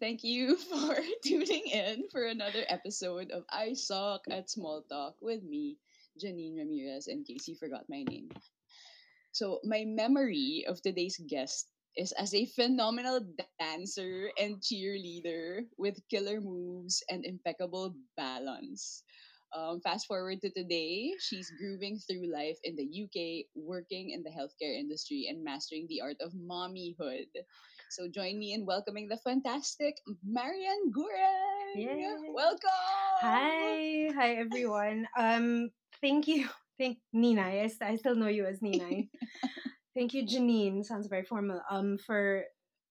Thank you for tuning in for another episode of I Sock at Small Talk with me, Janine Ramirez, in case you forgot my name. So, my memory of today's guest is as a phenomenal dancer and cheerleader with killer moves and impeccable balance. Fast forward to today, she's grooving through life in the UK, working in the healthcare industry, and mastering the art of mommyhood. So join me in welcoming the fantastic Marian Gureng. Yay. Welcome! Hi everyone. Thank Nina. I still know you as Nina. Thank you, Janine. Sounds very formal. For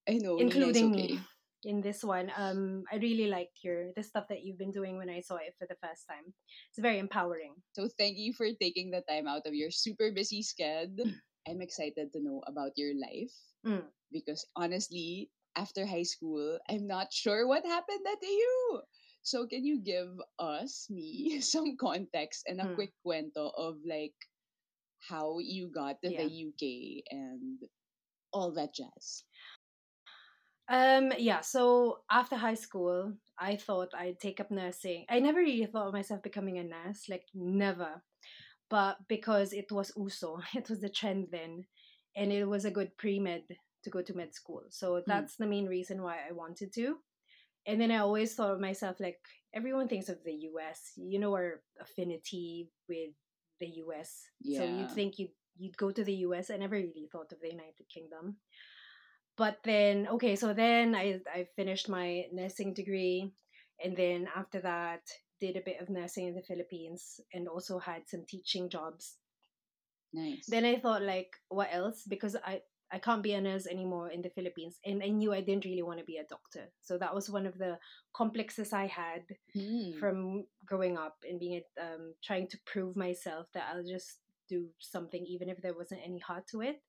including me in this one. I really liked the stuff that you've been doing when I saw it for the first time. It's very empowering. So thank you for taking the time out of your super busy schedule. I'm excited to know about your life because honestly, after high school, I'm not sure what happened to you. So can you give me some context and a quick cuento of how you got to the UK and all that jazz? So after high school, I thought I'd take up nursing. I never really thought of myself becoming a nurse, never. But because it was uso, it was the trend then, and it was a good pre-med to go to med school. So that's the main reason why I wanted to. And then I always thought of myself, everyone thinks of the US, our affinity with the US. Yeah. So you'd think you'd go to the US. I never really thought of the United Kingdom. But then, I finished my nursing degree. And then after that, did a bit of nursing in the Philippines and also had some teaching jobs. Nice. Then I thought, what else? Because I can't be a nurse anymore in the Philippines. And I knew I didn't really want to be a doctor. So that was one of the complexes I had from growing up and being trying to prove myself that I'll just do something even if there wasn't any heart to it.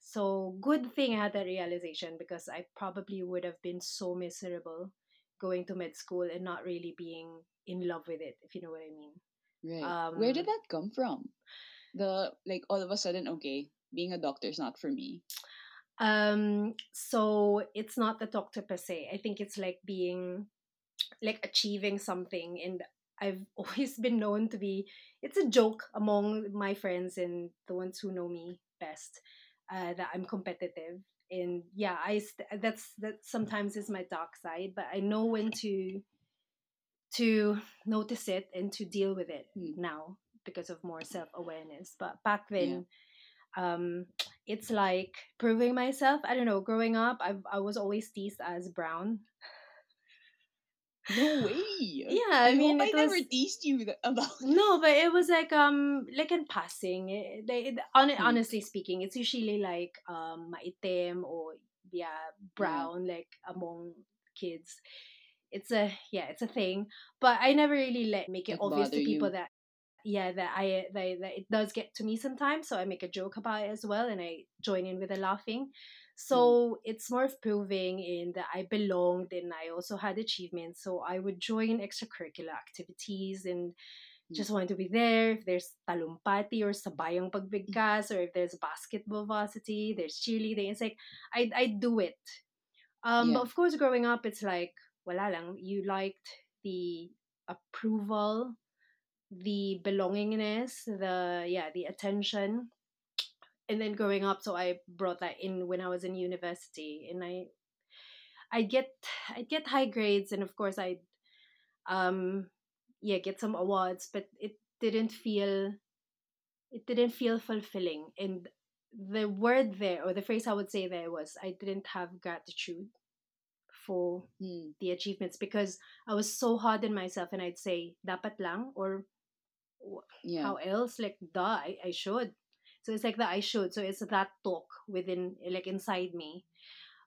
So good thing I had that realization because I probably would have been so miserable going to med school and not really being in love with it, if you know what I mean. Right. Where did that come from? All of a sudden, being a doctor is not for me. So it's not the doctor per se. I think it's achieving something. And I've always been known to be, it's a joke among my friends and the ones who know me best. That I'm competitive, and that's sometimes is my dark side, but I know when to notice it and to deal with it now because of more self-awareness. But back then, it's proving myself. I don't know, growing up, I was always teased as brown. No way. Yeah, never teased you about it. No, but it was in passing. Honestly speaking, it's usually maitim or brown among kids. It's a thing. But I never really make it obvious to people you. that it does get to me sometimes. So I make a joke about it as well, and I join in with the laughing. So it's more of proving in that I belonged, and I also had achievements. So I would join extracurricular activities and just wanted to be there. If there's talumpati or sabayang pagbigkas, or if there's basketball varsity, there's cheerleading. It's I do it. But of course, growing up, it's wala lang. You liked the approval, the belongingness, the attention. And then growing up, so I brought that in when I was in university, and I get high grades, and of course I get some awards, but it didn't feel fulfilling. And the word there, or the phrase I would say there, was I didn't have gratitude for the achievements because I was so hard on myself, and I'd say dapat lang, or how else? I should. So it's that I should. So it's that talk within, inside me.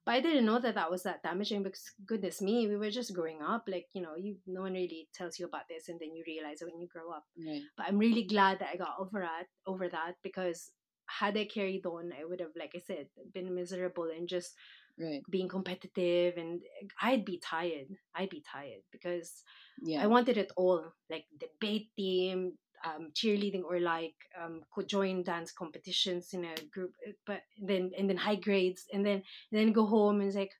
But I didn't know that was that damaging because, goodness me, we were just growing up. No one really tells you about this, and then you realize it when you grow up. Right. But I'm really glad that I got over that, because had I carried on, I would have, I said, been miserable and just being competitive, and I'd be tired. Because I wanted it all, debate team, cheerleading, or could join dance competitions in a group, but then high grades, and then go home, and it's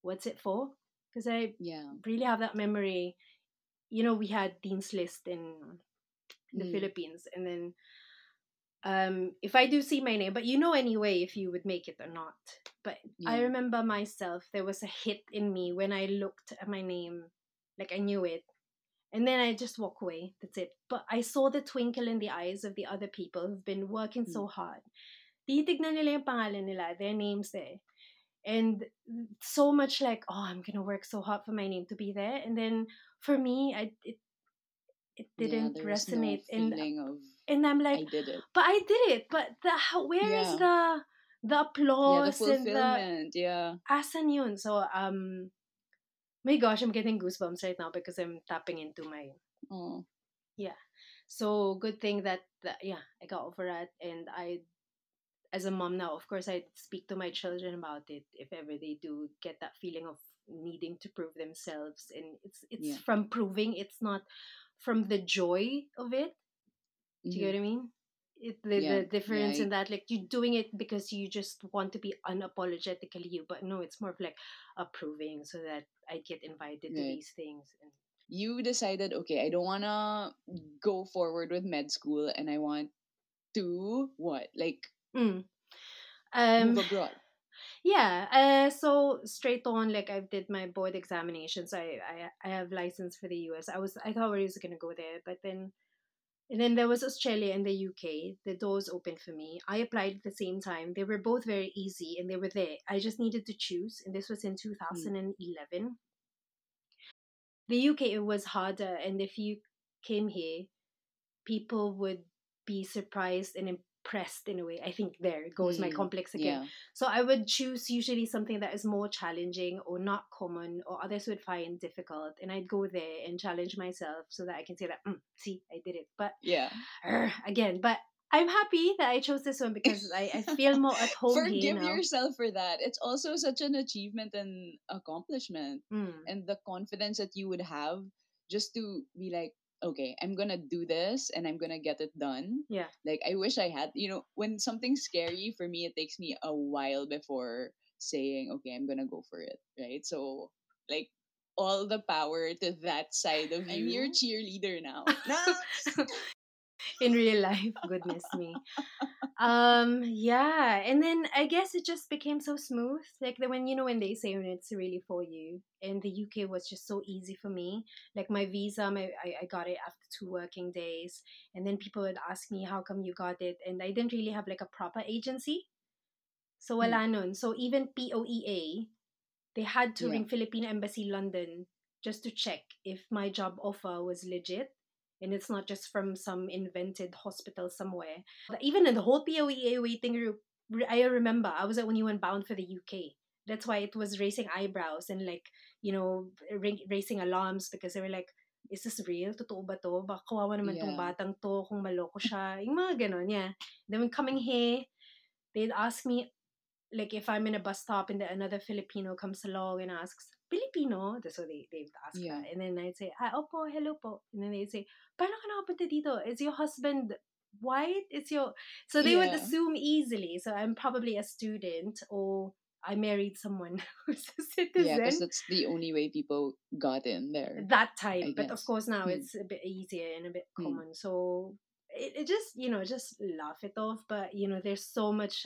what's it for? Because I really have that memory. You know, we had Teens List in the Philippines. And then if I do see my name, but you know anyway if you would make it or not. But I remember myself, there was a hit in me when I looked at my name, like I knew it. And then I just walk away. That's it. But I saw the twinkle in the eyes of the other people who've been working so hard. Titignan nila yung pangalan nila, their names there. And so much like, oh, I'm going to work so hard for my name to be there. And then for me, it didn't resonate. No feeling and I'm like, I did it. But where is the applause and the fulfillment? Asan yun? So, my gosh, I'm getting goosebumps right now because I'm tapping into my... Oh. Yeah. So, good thing that I got over it. And I, as a mom now, of course, I speak to my children about it if ever they do get that feeling of needing to prove themselves. And it's from proving, it's not from the joy of it. Do you get what I mean? The difference in that, like, you're doing it because you just want to be unapologetically you, but no, it's more of like approving so that I get invited to these things. And you decided, okay, I don't want to go forward with med school and I want to move abroad. So straight on, like, I did my board examinations. I have license for the US. I thought I was going to go there, but then... And then there was Australia and the UK. The doors opened for me. I applied at the same time. They were both very easy and they were there. I just needed to choose. And this was in 2011. The UK, it was harder. And if you came here, people would be surprised and impressed in a way. I think there goes my complex again. Yeah. So I would choose usually something that is more challenging or not common or others would find difficult, and I'd go there and challenge myself so that I can say that see, I did it. But but I'm happy that I chose this one because I feel more at home. Forgive yourself for that. It's also such an achievement and accomplishment, and the confidence that you would have just to be like, okay, I'm gonna do this and I'm gonna get it done. Yeah. Like, I wish I had, when something's scary for me, it takes me a while before saying, okay, I'm gonna go for it. Right. So, like, all the power to that side of you. You're a cheerleader now. In real life. Goodness me. And then I guess it just became so smooth. Like, when they say when it's really for you. And the UK was just so easy for me. Like, my visa, I got it after 2 working days. And then people would ask me, how come you got it? And I didn't really have, like, a proper agency. So, wala nun. So, even POEA, they had to ring Philippine Embassy London just to check if my job offer was legit. And it's not just from some invented hospital somewhere. Even in the whole POEA waiting room, I remember I was at only one bound for the UK. That's why it was raising eyebrows and, like, raising alarms, because they were like, is this real? Totoo ba to? Baka kawawa naman tong batang to kung maloko siya. Yung mga ganon, Then when coming here, they'd ask me, like, if I'm in a bus stop and another Filipino comes along and asks, Filipino? So they'd ask that. And then I'd say, opo, hello po. And then they'd say, paano ka nakapunta dito? Is your husband white? So they would assume easily. So I'm probably a student or I married someone who's a citizen. Yeah, because that's the only way people got in there. That time. But of course now it's a bit easier and a bit common. So it just, just laugh it off. But, there's so much...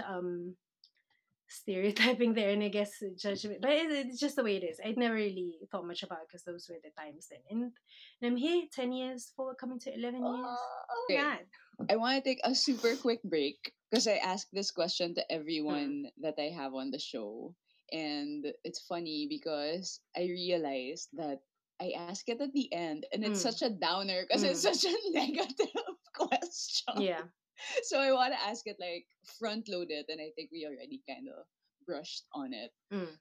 stereotyping there, and I guess judgment, but it's just the way it is. I never really thought much about it because those were the times then, and I'm here 10 years forward, coming to 11 years. Okay. I want to take a super quick break because I ask this question to everyone that I have on the show, and it's funny because I realized that I ask it at the end and it's such a downer because it's such a negative question. So I want to ask it, like, front-loaded, and I think we already kind of brushed on it.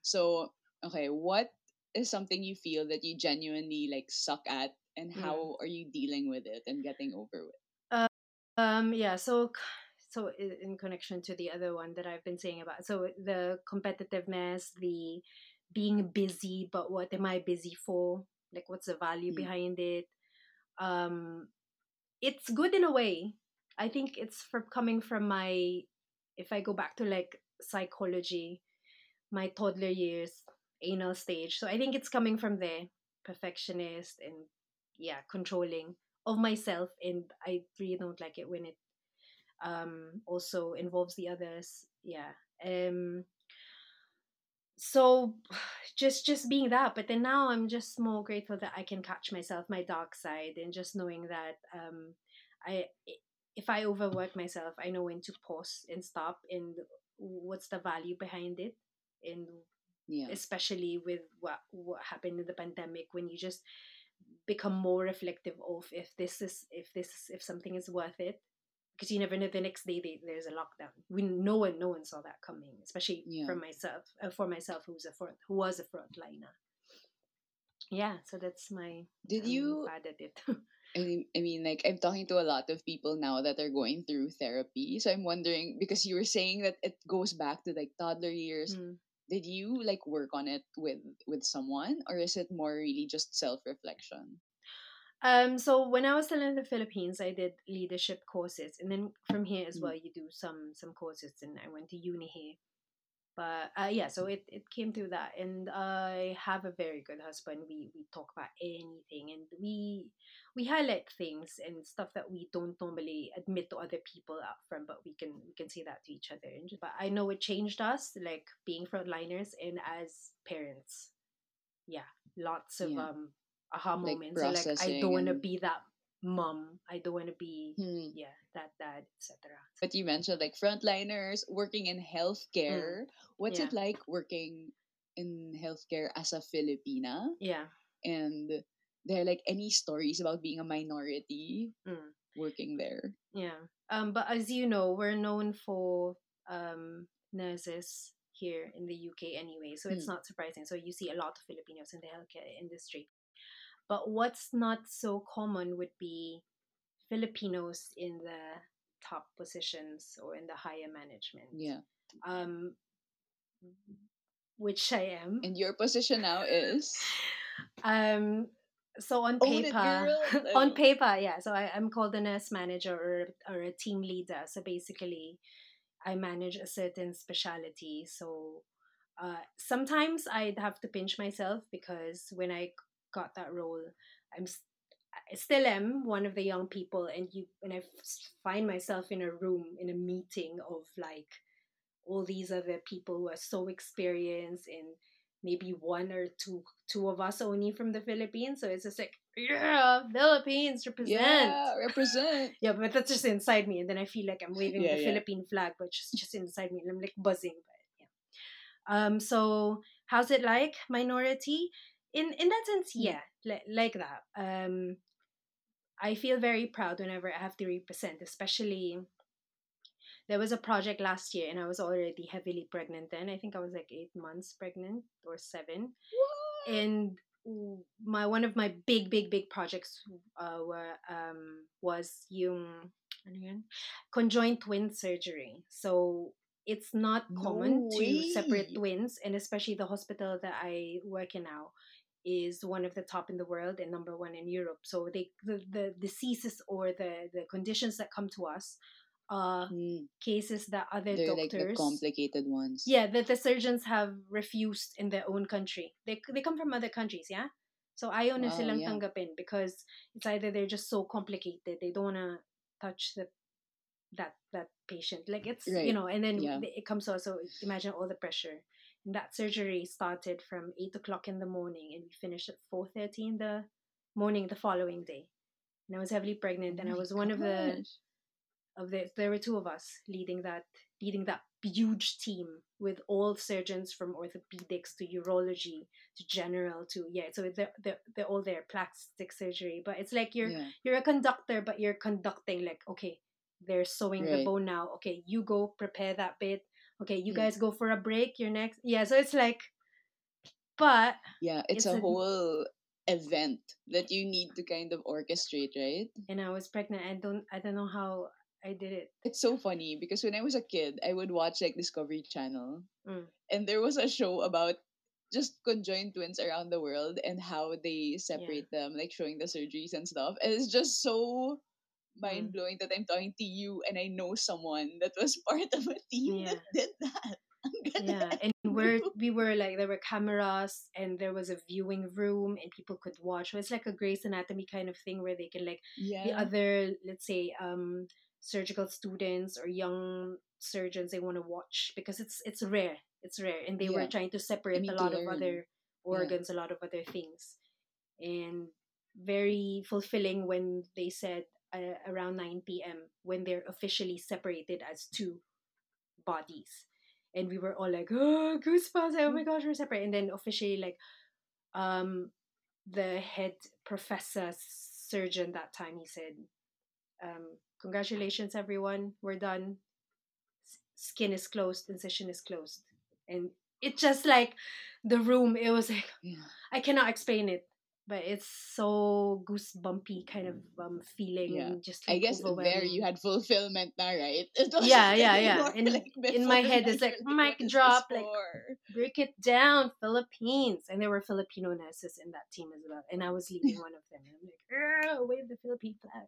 So, okay, what is something you feel that you genuinely, like, suck at, and how are you dealing with it and getting over with? So in connection to the other one that I've been saying about, so the competitiveness, the being busy, but what am I busy for? Like, what's the value behind it? It's good in a way. I think it's coming from my, if I go back to, like, psychology, my toddler years, anal stage. So I think it's coming from there, perfectionist and controlling of myself, and I really don't like it when it also involves the others. So just being that, but then now I'm just more grateful that I can catch myself, my dark side, and just knowing that if I overwork myself, I know when to pause and stop, and what's the value behind it. And especially with what happened in the pandemic, when you just become more reflective of if something is worth it, because you never know, the next day there's a lockdown. No one saw that coming, especially for myself who was a frontliner. So that's my bad at it. I mean, like, I'm talking to a lot of people now that are going through therapy. So I'm wondering, because you were saying that it goes back to like toddler years. Did you like work on it with someone, or is it more really just self-reflection? So when I was still in the Philippines, I did leadership courses, and then from here as well, you do some courses, and I went to uni here. But so it came through that, and I have a very good husband. We talk about anything, and we highlight things and stuff that we don't normally admit to other people up front, but we can say that to each other. But I know it changed us, like being frontliners and as parents. Lots of aha moments. Like, I don't want to be that mom, I don't want to be that dad, etc. But you mentioned like frontliners working in healthcare. What's it like working in healthcare as a Filipina? And there are like any stories about being a minority working there? But as you know, we're known for nurses here in the UK anyway, so it's not surprising. So you see a lot of Filipinos in the healthcare industry. But what's not so common would be Filipinos in the top positions or in the higher management. Which I am. And your position now is? So on paper, so I'm called a nurse manager or a team leader. So basically, I manage a certain specialty. So sometimes I'd have to pinch myself, because when I got that role, I still am one of the young people, and I find myself in a room in a meeting of like all these other people who are so experienced, and maybe one or two of us only from the Philippines. So it's just like, Philippines represent. But that's just inside me, and then I feel like I'm waving the Philippine flag, but just inside me, and I'm like buzzing. But so how's it like minority? In that sense, like that. I feel very proud whenever I have to represent, especially there was a project last year, and I was already heavily pregnant then. I think I was like 8 months pregnant or 7. What? And one of my big projects was conjoined twin surgery. So it's not common to separate twins, and especially the hospital that I work in now is one of the top in the world and number one in Europe. So the diseases or the conditions that come to us are cases that they're doctors, like the complicated ones, that the surgeons have refused in their own country. They come from other countries. So I honestly lang tanggapin, because it's either they're just so complicated they don't want to touch that patient, like it's and then it comes to us. So imagine all the pressure. And that surgery started from 8:00 in the morning, and we finished at 4:30 in the morning the following day. And I was heavily pregnant, and I was one of the there were two of us leading that huge team with all surgeons from orthopedics to urology to general to so they're all there, plastic surgery. But it's like you're a conductor, but you're conducting like, okay, they're sewing the bone now. Okay, you go prepare that bit. Okay, you guys go for a break. You're next. So it's like, but it's a whole event that you need to kind of orchestrate, right? And I was pregnant. I don't know how I did it. It's so funny, because when I was a kid, I would watch like Discovery Channel, and there was a show about just conjoined twins around the world and how they separate them, like showing the surgeries and stuff. And it's just so mind-blowing that I'm talking to you, and I know someone that was part of a team that did that. Ang Yeah, and we were like, there were cameras and there was a viewing room and people could watch. It was like a Grey's Anatomy kind of thing where they can like the other, let's say, surgical students or young surgeons, they want to watch because it's rare, and they were trying to separate a lot of other organs, a lot of other things, and very fulfilling when they said around 9 p.m. when they're officially separated as two bodies. And we were all like, oh, goosebumps, oh my gosh, we're separate. And then officially, like, the head professor surgeon that time, he said, congratulations, everyone, we're done. Skin is closed, incision is closed. And it just, like, the room, it was like, I cannot explain it. But it's so goosebumpy kind of feeling. Yeah. Just like, I guess there you had fulfillment now, right? Yeah. And like in my head, it's like, mic drop, like, break it down, Philippines. And there were Filipino nurses in that team as well. And I was leading one of them. And I'm like, wave the Philippine flag.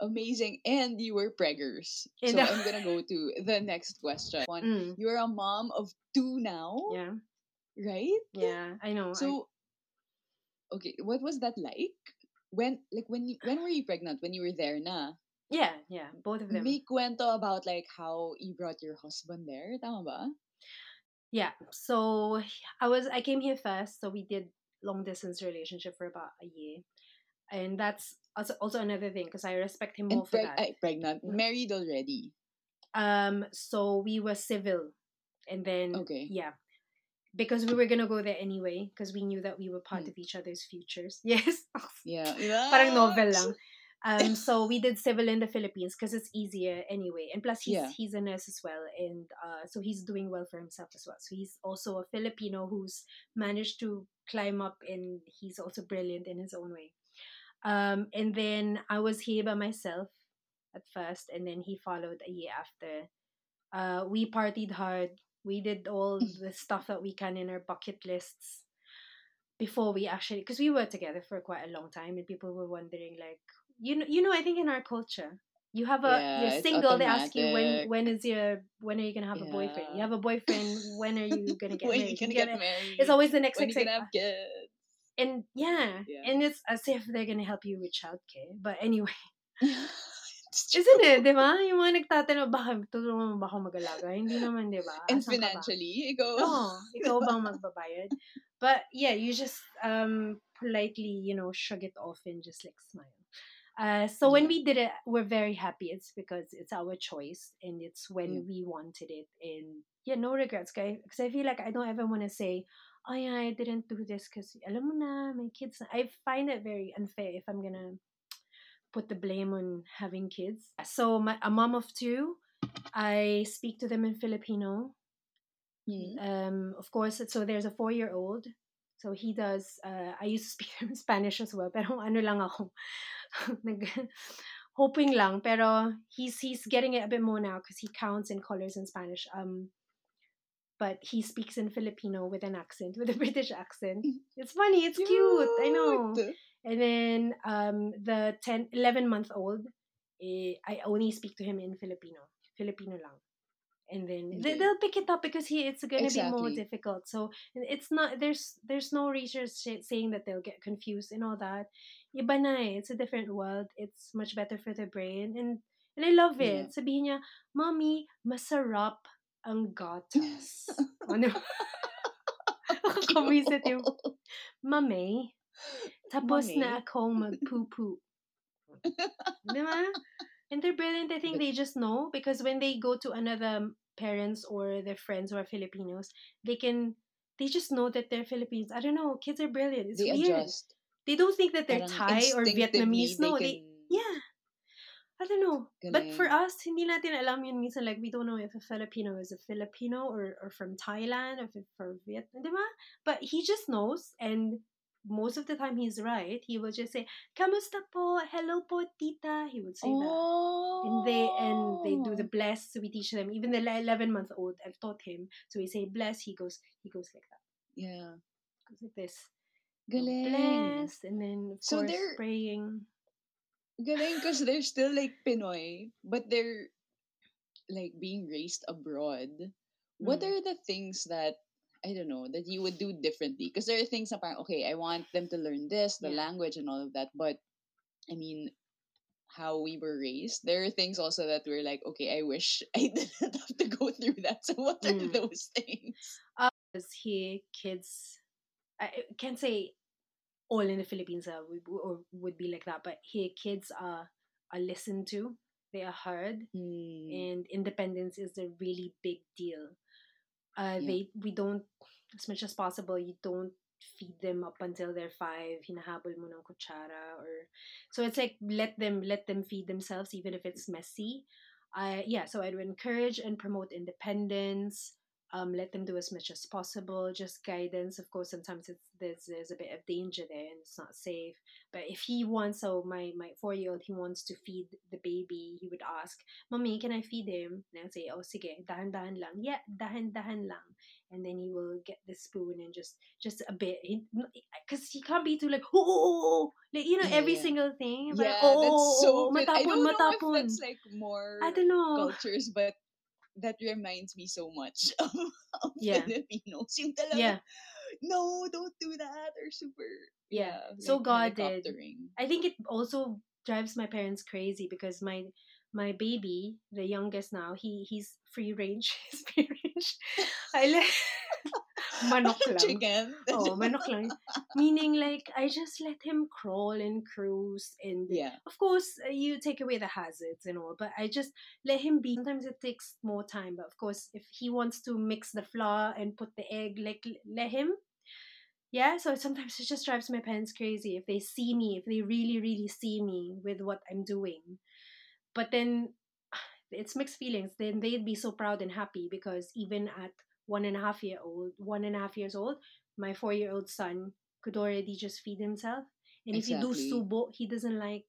Amazing. And you were preggers. So I'm going to go to the next question. One, you're a mom of two now. Yeah. Right? Yeah, I know. So... Okay, what was that like? When were you pregnant? When you were there, na? Yeah, both of them. May kwento about like how you brought your husband there, tama ba? Yeah, so I came here first, so we did long distance relationship for about a year, and that's also another thing because I respect him more for that. Pregnant, married already. So we were civil, and then because we were gonna go there anyway, because we knew that we were part of each other's futures. Yes. Yeah. Parang novel lang. So we did civil in the Philippines because it's easier anyway, and plus he's a nurse as well, and so he's doing well for himself as well. So he's also a Filipino who's managed to climb up, and he's also brilliant in his own way. And then I was here by myself at first, and then he followed a year after. We partied hard. We did all the stuff that we can in our bucket lists before we actually... Because we were together for quite a long time and people were wondering, like... You know, I think in our culture, you have you're single, they ask you, when are you going to have a boyfriend? You have a boyfriend, when are you going to get married? It's always the next... When are you going to have kids? And and it's as if they're going to help you with childcare. But anyway... Isn't it, di ba? Yung mga nagtatanong, tulungan mo ba ako mag-alaga? Hindi naman, di ba? And asan financially, ikaw? Oo, ikaw bang magbabayad? But yeah, you just politely, you know, shrug it off and just like smile. So when we did it, we're very happy. It's because it's our choice and it's when we wanted it. And yeah, no regrets, guys. Because I feel like I don't ever want to say, I didn't do this because, alam mo na, my kids. I find it very unfair if I'm going to put the blame on having kids. So a mom of two, I speak to them in Filipino. Of course, so there's a 4-year-old. So he does. I used to speak to him Spanish as well. Pero ano lang ako, hoping lang. Pero he's getting it a bit more now because he counts and colors in Spanish. But he speaks in Filipino with an accent, with a British accent. It's funny. It's cute. I know. And then the 11-month-old, I only speak to him in Filipino lang. And then they'll pick it up because it's going to be more difficult. So it's not, there's no research saying that they'll get confused and all that. Iba na eh. It's a different world. It's much better for the brain. And I love it. Sabihin niya, Mommy, masarap ang gatas. Ano? Kawisit yung, Mommy. Tapos Mommy. Na akong mag-poo-poo. Diba? And they're brilliant. I think they just know because when they go to another parents or their friends who are Filipinos, they just know that they're Filipinos. I don't know. Kids are brilliant. It's weird. Adjust. They don't think that they're Thai or Vietnamese. No, they I don't know. But for us, hindi natin alam yun minsan. Like, we don't know if a Filipino is a Filipino or from Thailand or from Vietnam. Diba? But he just knows, and most of the time he's right. He will just say, Kamusta po? Hello po, tita. He would say that. And they do the bless. So we teach them. Even the 11-month-old, I've taught him. So we say bless. He goes like that. Yeah. Goes like this. Galing. Bless. And then, of course, they're praying. Galing, because they're still like Pinoy, but they're like being raised abroad What are the things that, I don't know, that you would do differently? Because there are things that, okay, I want them to learn this, the language and all of that. But, I mean, how we were raised, there are things also that we're like, okay, I wish I didn't have to go through that. So what are those things? Kids, I can't say all in the Philippines would be like that, but here kids are listened to, they are heard, and independence is a really big deal. We don't, as much as possible, you don't feed them up until they're 5, hinahabol mo ng kutsara, or so it's like let them feed themselves even if it's messy. So I'd encourage and promote independence. Let them do as much as possible. Just guidance, of course. Sometimes there's a bit of danger there, and it's not safe. But if he wants, so my 4-year-old, he wants to feed the baby. He would ask, "Mommy, can I feed him?" And I'll say, "Oh, sige, dahan-dahan lang." Yeah, dahan-dahan lang. And then he will get the spoon and just a bit, because he can't be too like, oh, like every single thing. But, that's so good. I don't know if that's like more, I don't know, cultures, but. That reminds me so much of Filipinos. Yung talaga, no, don't do that. They're super, so guarded. I think it also drives my parents crazy because my baby, the youngest now, he's free range. He's free range. Manok lang. Chicken. Oh, manok lang. Meaning, like, I just let him crawl and cruise, and of course, you take away the hazards and all, but I just let him be. Sometimes it takes more time, but of course, if he wants to mix the flour and put the egg, like, let him. Yeah, so sometimes it just drives my parents crazy if they see me, if they really, really see me with what I'm doing. But then, it's mixed feelings. Then they'd be so proud and happy because even at 1.5 years old, my 4-year-old son could already just feed himself. And if you do subo, he doesn't like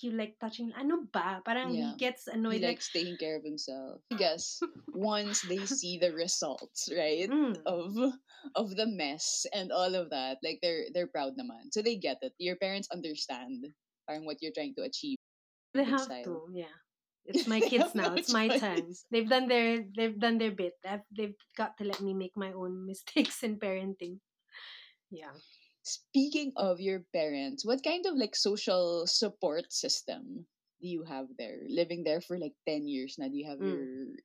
you like touching. Ano ba? Parang he gets annoyed. He likes taking care of himself. I guess once they see the results, right, of the mess and all of that, like they're proud naman. So they get it. Your parents understand what you're trying to achieve. They have style. To, yeah. It's my kids now. It's my turn. They've done their bit. They've got to let me make my own mistakes in parenting. Yeah. Speaking of your parents, what kind of like social support system do you have there? Living there for like 10 years now, do you have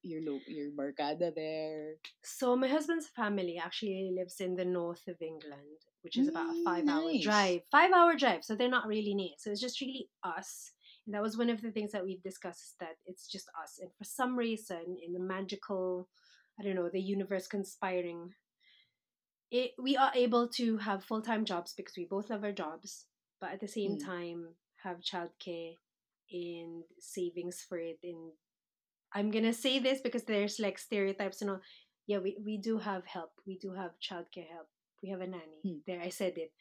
your barkada there? So my husband's family actually lives in the north of England, which is about a 5-hour drive. 5-hour drive. So they're not really near. So it's just really us. And that was one of the things that we've discussed, is that it's just us. And for some reason, in the magical, I don't know, the universe conspiring, we are able to have full-time jobs because we both love our jobs, but at the same time have childcare and savings for it. And I'm going to say this because there's like stereotypes and all. Yeah, we do have help. We do have childcare help. We have a nanny. There, I said it.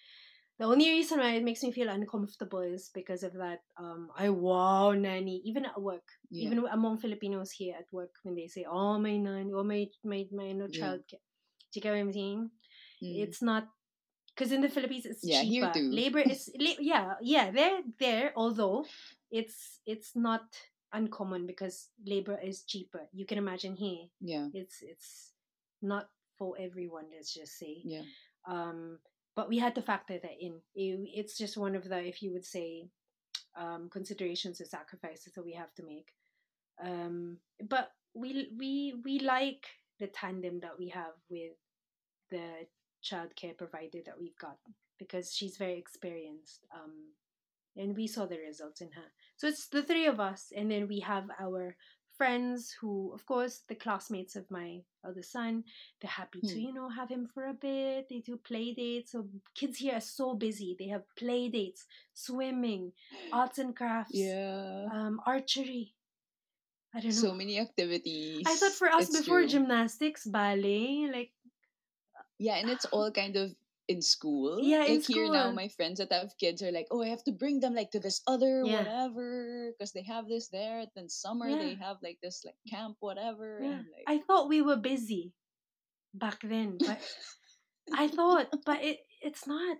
The only reason why it makes me feel uncomfortable is because of that, nanny, even at work, even among Filipinos here at work, when they say, oh, my nanny, oh, my no child care. Do you get what I'm saying? It's not, because in the Philippines, it's cheaper. Here too. Labor is, they're, although it's not uncommon because labor is cheaper. You can imagine here. Yeah. It's not for everyone, let's just say. Yeah. But we had to factor that in. It's just one of the, if you would say, considerations or sacrifices that we have to make. But we like the tandem that we have with the childcare provider that we've got because she's very experienced. And we saw the results in her. So it's the three of us. And then we have our friends who, of course, the classmates of my elder son, they're happy to, have him for a bit. They do play dates. So kids here are so busy. They have play dates, swimming, arts and crafts, archery. I don't know. So many activities. I thought for us it's before true. Gymnastics, ballet, like. Yeah, and it's all kind of in school. Yeah, like in school. Here now, my friends that have kids are like, oh, I have to bring them like to this other whatever because they have this there. Then summer they have like this like camp whatever. Yeah. And, like, I thought we were busy back then, but it's not.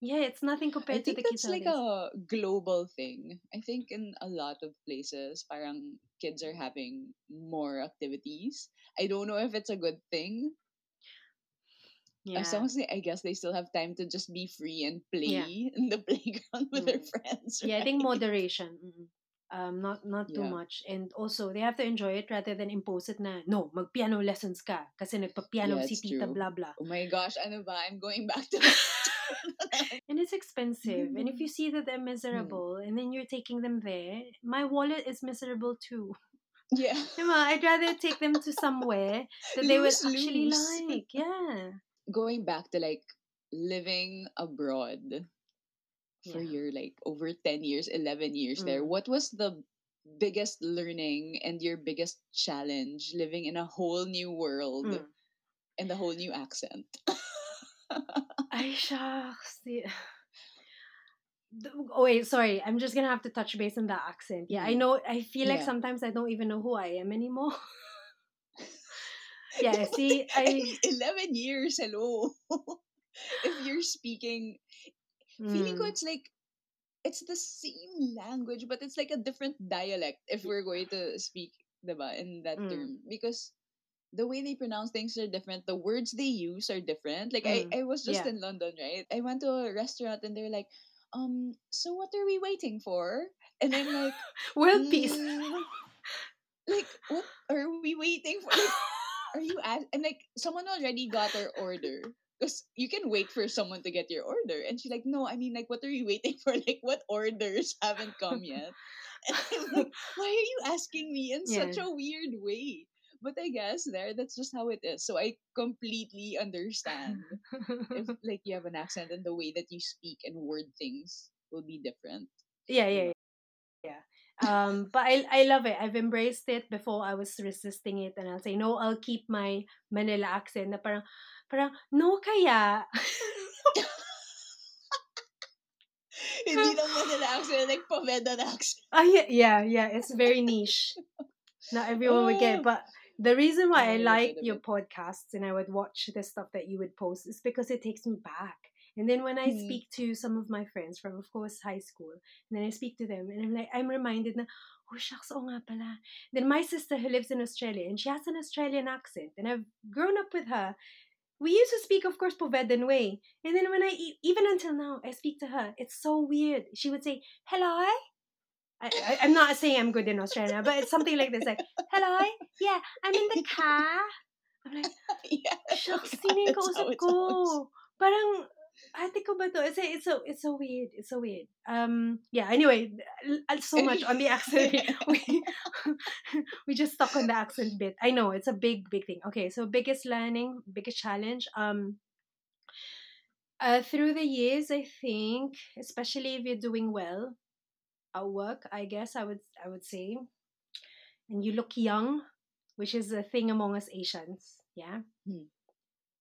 Yeah, it's nothing compared to the kids. I think that's like a global thing. I think in a lot of places, parang kids are having more activities. I don't know if it's a good thing. Yeah. As long as I guess they still have time to just be free and play in the playground with their friends. Right? Yeah, I think moderation. Mm-hmm. Not too much. And also, they have to enjoy it rather than impose it na, no, mag-piano lessons ka kasi nagpa-piano si tita, blah, blah. Oh my gosh, ano ba? I'm going back to And it's expensive. Mm-hmm. And if you see that they're miserable and then you're taking them there, my wallet is miserable too. Yeah. I'd rather take them to somewhere that they would actually like. Yeah. Going back to like living abroad, for your like over 10 years, 11 years there, what was the biggest learning and your biggest challenge living in a whole new world and a whole new accent? Ay, shucks. Oh, wait, sorry. I'm just going to have to touch base on that accent. Yeah, I know. I feel like sometimes I don't even know who I am anymore. Yeah, see, 11 years, hello. If you're speaking... Feeling ko it's like, it's the same language, but it's like a different dialect if we're going to speak, diba, in that term. Because the way they pronounce things are different. The words they use are different. Like, I was just in London, right? I went to a restaurant and they're like, so what are we waiting for? And I'm like, world peace. Like, what are we waiting for? Like, are you asking? And like, someone already got their order. Because you can wait for someone to get your order. And she's like, no, I mean, like, what are you waiting for? Like, what orders haven't come yet? And I'm like, why are you asking me in such a weird way? But I guess that's just how it is. So I completely understand if, like, you have an accent and the way that you speak and word things will be different. Yeah. But I love it. I've embraced it. Before I was resisting it, and I'll say no. I'll keep my Manila accent. Na parang no kaya. Hindi lang Manila accent, like Povedan accent. Oh, yeah. It's very niche. Not everyone would get it. But the reason why I like your podcasts and I would watch the stuff that you would post is because it takes me back. And then when I speak to some of my friends from, of course, high school, and then I speak to them, and I'm like, I'm reminded na, oh, shucks, oh nga pala. Then my sister who lives in Australia, and she has an Australian accent, and I've grown up with her. We used to speak, of course, Povedan way. And then when even until now, I speak to her. It's so weird. She would say, hello? I'm not saying I'm good in Australia, but it's something like this, like, hello? Yeah, I'm in the car. I'm like, shucks, sino kausap ko? Parang... Ate ko ba to? It's so weird. Anyway, so much on the accent. We just stuck on the accent bit. I know it's a big thing. Okay, so biggest learning, biggest challenge. Through the years, I think, especially if you're doing well at work, I guess I would say, and you look young, which is a thing among us Asians. Yeah.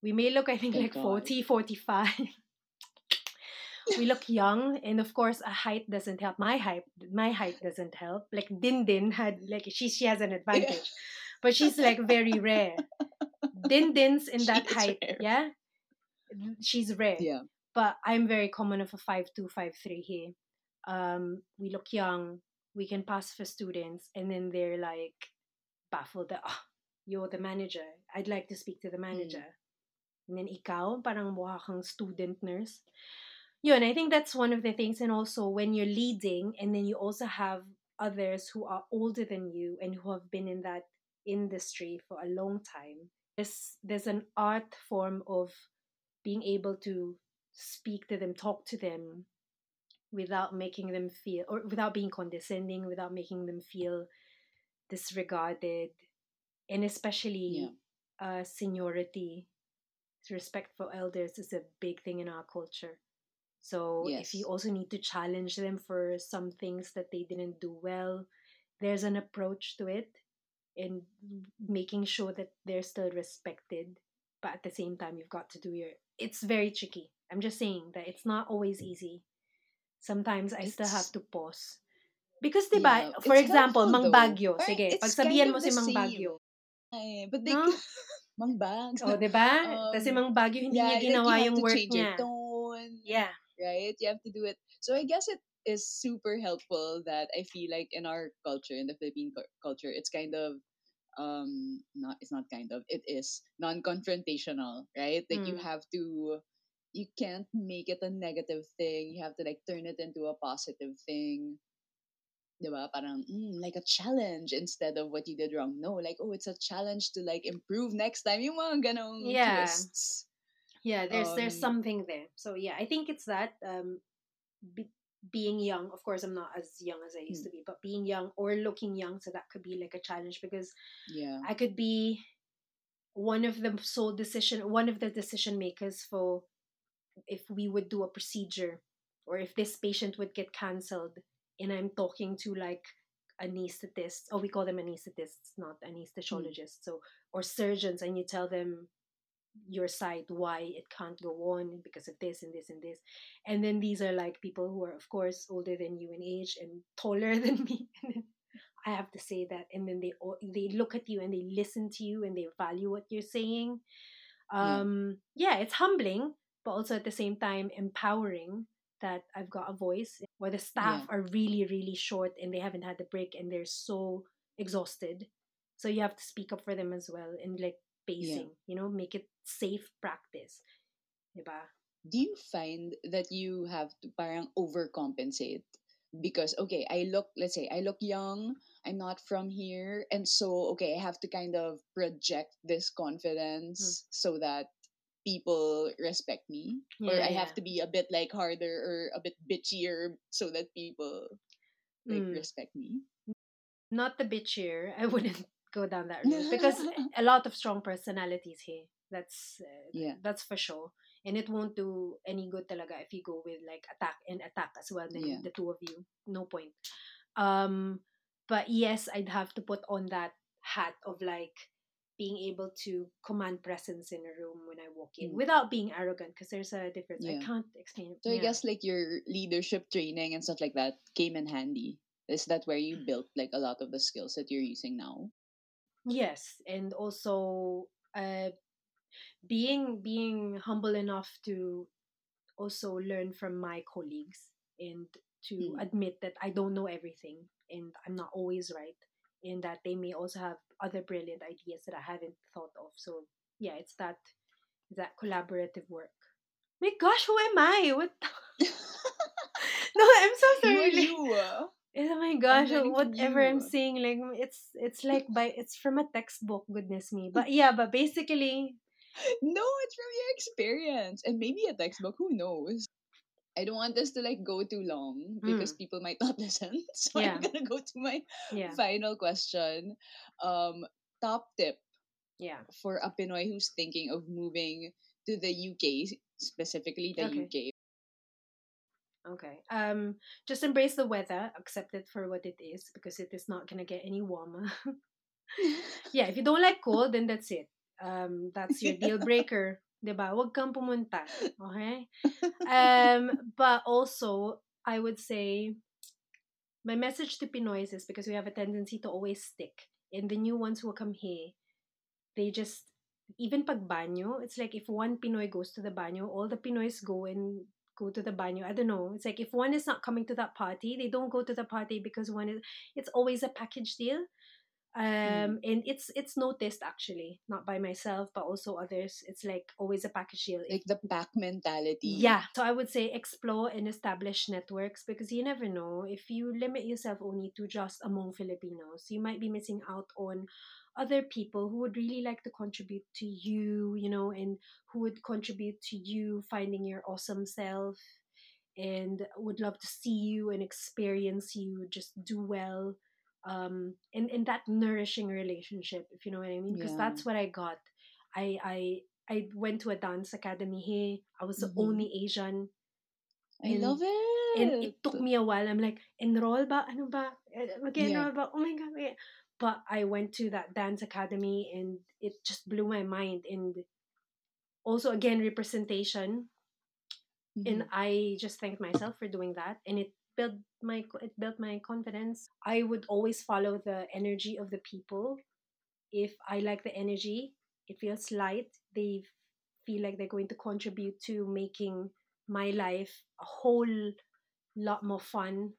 We may look, I think, like 40, 45. We look young, and of course, a height doesn't help. My height doesn't help. Like Din had, like she has an advantage, but she's like very rare. Din's in that height, rare. Yeah. She's rare. Yeah. But I'm very common of a 5'2", 5'3" here. We look young. We can pass for students, and then they're like baffled that you're the manager. I'd like to speak to the manager. And then ikaw, parang mukha kang student nurse. Yun, I think that's one of the things. And also when you're leading and then you also have others who are older than you and who have been in that industry for a long time, there's an art form of being able to speak to them, talk to them without making them feel, or without being condescending, without making them feel disregarded. And especially seniority. Respect for elders is a big thing in our culture. So if you also need to challenge them for some things that they didn't do well, there's an approach to it and making sure that they're still respected. But at the same time, you've got to do it's very tricky. I'm just saying that it's not always easy. Sometimes I still have to pause. Because, diba, for example, helpful, Mang Bagyo. Right? Sige, pagsabihan mo si Mang Bagyo. But they... Huh? Mang Bagyo. Oh, diba? Kasi Mang Bagyo, hindi niya ginawa yung work niya. Your tone. Yeah. right? You have to do it. So I guess it is super helpful that I feel like in our culture, in the Philippine culture, it's kind of it is non-confrontational, right? Like you can't make it a negative thing. You have to like turn it into a positive thing. Diba? Parang, like a challenge instead of what you did wrong. No, like, oh, it's a challenge to like improve next time. Yung mga ganong twists. Yeah, there's something there. So yeah, I think it's that being young. Of course, I'm not as young as I used to be, but being young or looking young, so that could be like a challenge because I could be one of the decision makers for if we would do a procedure or if this patient would get cancelled. And I'm talking to like anesthetists, or we call them anesthetists, not anesthesiologists, or surgeons, and you tell them your side, why it can't go on because of this and this and this. And then these are like people who are, of course, older than you in age and taller than me. And then I have to say that. And then they look at you and they listen to you and they value what you're saying. Yeah, it's humbling, but also at the same time empowering that I've got a voice, where the staff are really, really short and they haven't had a break and they're so exhausted. So you have to speak up for them as well and like pacing, make it safe practice. Diba? Do you find that you have to parang overcompensate? Because, okay, I look young, I'm not from here. And so, okay, I have to kind of project this confidence so that people respect me, or I have to be a bit like harder or a bit bitchier so that people like respect me. Not the bitchier, I wouldn't go down that route because a lot of strong personalities here. That's for sure, and it won't do any good talaga if you go with like attack as well. Then the two of you, no point. But yes, I'd have to put on that hat of like being able to command presence in a room when I walk in without being arrogant, because there's a difference. I can't explain it. So I guess like your leadership training and stuff like that came in handy. Is that where you built like a lot of the skills that you're using now? Yes, and also being humble enough to also learn from my colleagues and to admit that I don't know everything and I'm not always right, and that they may also have other brilliant ideas that I haven't thought of. So yeah, it's that collaborative work. My gosh, who am I? What? No, I'm so sorry. Oh my gosh, whatever I'm saying, like it's like it's from a textbook. Goodness me, but basically, no, it's from your experience and maybe a textbook. Who knows? I don't want this to like go too long because people might not listen. So I'm gonna go to my final question. Top tip for a Pinoy who's thinking of moving to the UK, specifically the UK. Okay. Just embrace the weather, accept it for what it is, because it is not gonna get any warmer. If you don't like cold, then that's it. That's your deal breaker. Diba? Wag kang pumunta. Okay? But also, I would say, my message to Pinoys is, because we have a tendency to always stick. And the new ones who come here, they just, even pag banyo, it's like if one Pinoy goes to the banyo, all the Pinoys go to the banyo. I don't know. It's like if one is not coming to that party, they don't go to the party because one is, it's always a package deal. And it's noticed actually, not by myself but also others. It's like always a package deal, like the pack mentality. So I would say explore and establish networks, because you never know. If you limit yourself only to just among Filipinos, you might be missing out on other people who would really like to contribute to you, and who would contribute to you finding your awesome self and would love to see you and experience you just do well. In that nourishing relationship, if you know what I mean, because that's what I got. I went to a dance academy here. I was the only Asian. I love it. And it took me a while. I'm like, enroll ba? Ano ba? Mag-enroll ba? Oh my God. Okay. But I went to that dance academy and it just blew my mind. And also, again, representation. And I just thanked myself for doing that. And it built my confidence. I would always follow the energy of the people. If I like the energy, it feels light. They feel like they're going to contribute to making my life a whole lot more fun,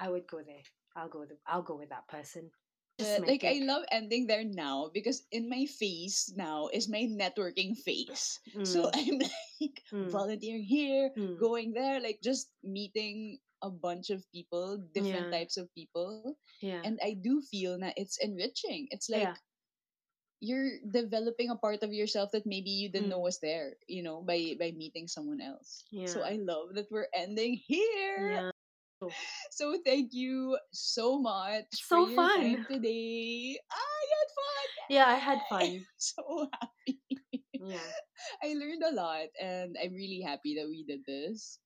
I would go there. I'll go with that person. I love ending there now because in my face now is my networking face. So I'm like volunteering here, going there, like just meeting a bunch of people, different types of people. Yeah. And I do feel that it's enriching. It's like you're developing a part of yourself that maybe you didn't know was there, you know, by meeting someone else. Yeah. So I love that we're ending here. Yeah. So thank you so much. So for your fun time today. I had fun. Yeah, I had fun. I'm so happy. Yeah. I learned a lot, and I'm really happy that we did this.